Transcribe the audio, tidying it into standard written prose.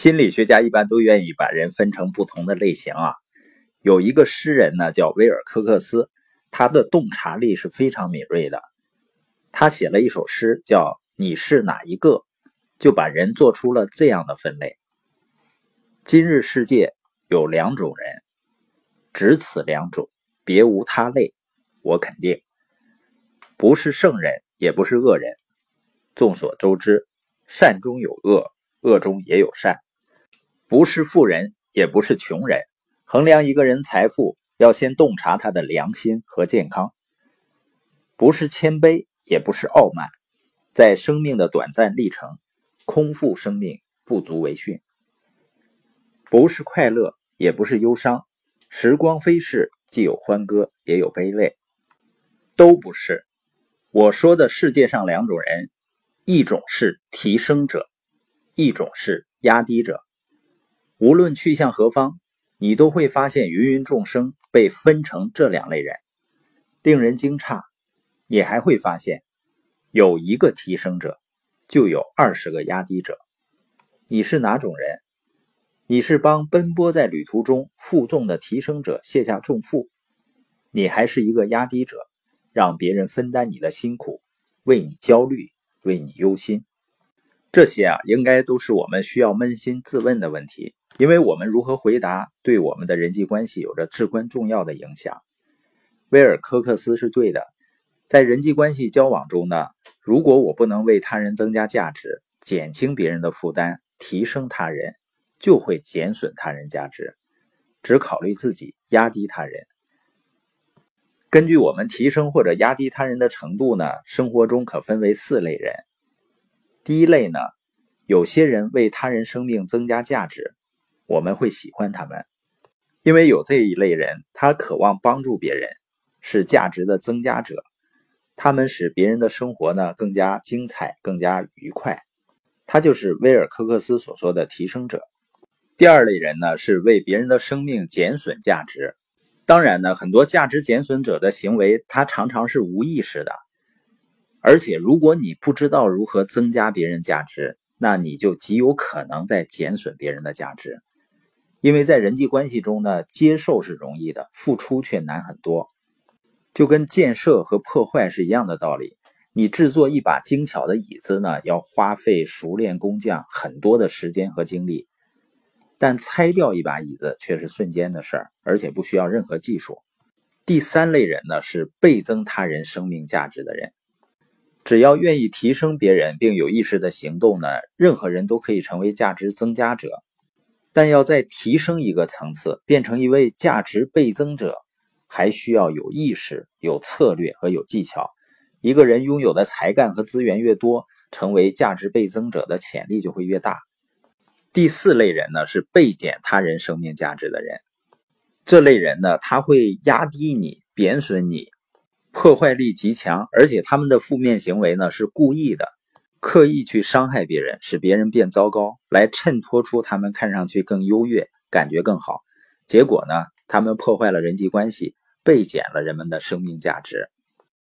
心理学家一般都愿意把人分成不同的类型啊。有一个诗人呢叫威尔科克斯，他的洞察力是非常敏锐的。他写了一首诗叫你是哪一个，就把人做出了这样的分类。今日世界有两种人，只此两种，别无他类。我肯定不是圣人，也不是恶人。众所周知，善中有恶，恶中也有善。不是富人，也不是穷人。衡量一个人财富，要先洞察他的良心和健康。不是谦卑，也不是傲慢。在生命的短暂历程，空负生命，不足为训。不是快乐，也不是忧伤。时光飞逝，既有欢歌，也有悲泪。都不是。我说的世界上两种人，一种是提升者，一种是压低者。无论去向何方，你都会发现芸芸众生被分成这两类人。令人惊诧，你还会发现有一个提升者就有20个压低者。你是哪种人？你是帮奔波在旅途中负重的提升者卸下重负，你还是一个压低者，让别人分担你的辛苦，为你焦虑，为你忧心。这些应该都是我们需要扪心自问的问题，因为我们如何回答对我们的人际关系有着至关重要的影响。威尔科克斯是对的，在人际关系交往中呢，如果我不能为他人增加价值，减轻别人的负担，提升他人，就会减损他人价值，只考虑自己，压低他人。根据我们提升或者压低他人的程度呢，生活中可分为4类人。第一类呢，有些人为他人生命增加价值，我们会喜欢他们，因为有这一类人，他渴望帮助别人，是价值的增加者，他们使别人的生活呢更加精彩，更加愉快，他就是威尔科克斯所说的提升者。第二类人呢，是为别人的生命减损价值。当然呢，很多价值减损者的行为，他常常是无意识的。而且，如果你不知道如何增加别人价值，那你就极有可能在减损别人的价值。因为在人际关系中呢，接受是容易的，付出却难很多。就跟建设和破坏是一样的道理。你制作一把精巧的椅子呢，要花费熟练工匠很多的时间和精力。但拆掉一把椅子却是瞬间的事儿，而且不需要任何技术。第三类人呢，是倍增他人生命价值的人。只要愿意提升别人并有意识的行动呢，任何人都可以成为价值增加者。但要再提升一个层次，变成一位价值倍增者，还需要有意识、有策略和有技巧。一个人拥有的才干和资源越多，成为价值倍增者的潜力就会越大。第四类人呢，是倍减他人生命价值的人。这类人呢，他会压低你，贬损你，破坏力极强，而且他们的负面行为呢，是故意的，刻意去伤害别人，使别人变糟糕，来衬托出他们看上去更优越，感觉更好。结果呢，他们破坏了人际关系，倍减了人们的生命价值。